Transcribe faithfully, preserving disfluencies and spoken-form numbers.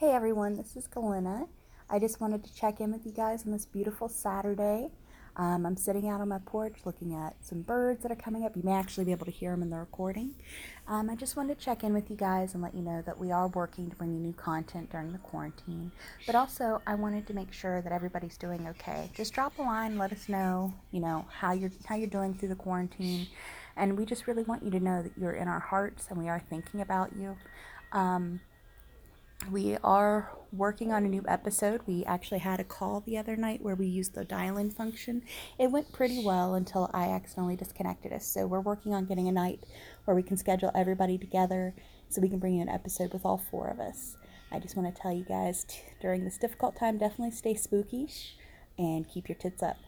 Hey everyone, this is Galena. I just wanted to check in with you guys on this beautiful Saturday. Um, I'm sitting out on my porch looking at some birds that are coming up. You may actually be able to hear them in the recording. Um, I just wanted to check in with you guys and let you know that we are working to bring you new content during the quarantine. But also, I wanted to make sure that everybody's doing okay. Just drop a line, let us know, you know, how you're how you're doing through the quarantine. And we just really want you to know that you're in our hearts and we are thinking about you. Um, We are working on a new episode. We actually had a call the other night where we used the dial-in function. It went pretty well until I accidentally disconnected us. So we're working on getting a night where we can schedule everybody together so we can bring you an episode with all four of us. I just want to tell you guys t- during this difficult time, definitely stay spooky and keep your tits up.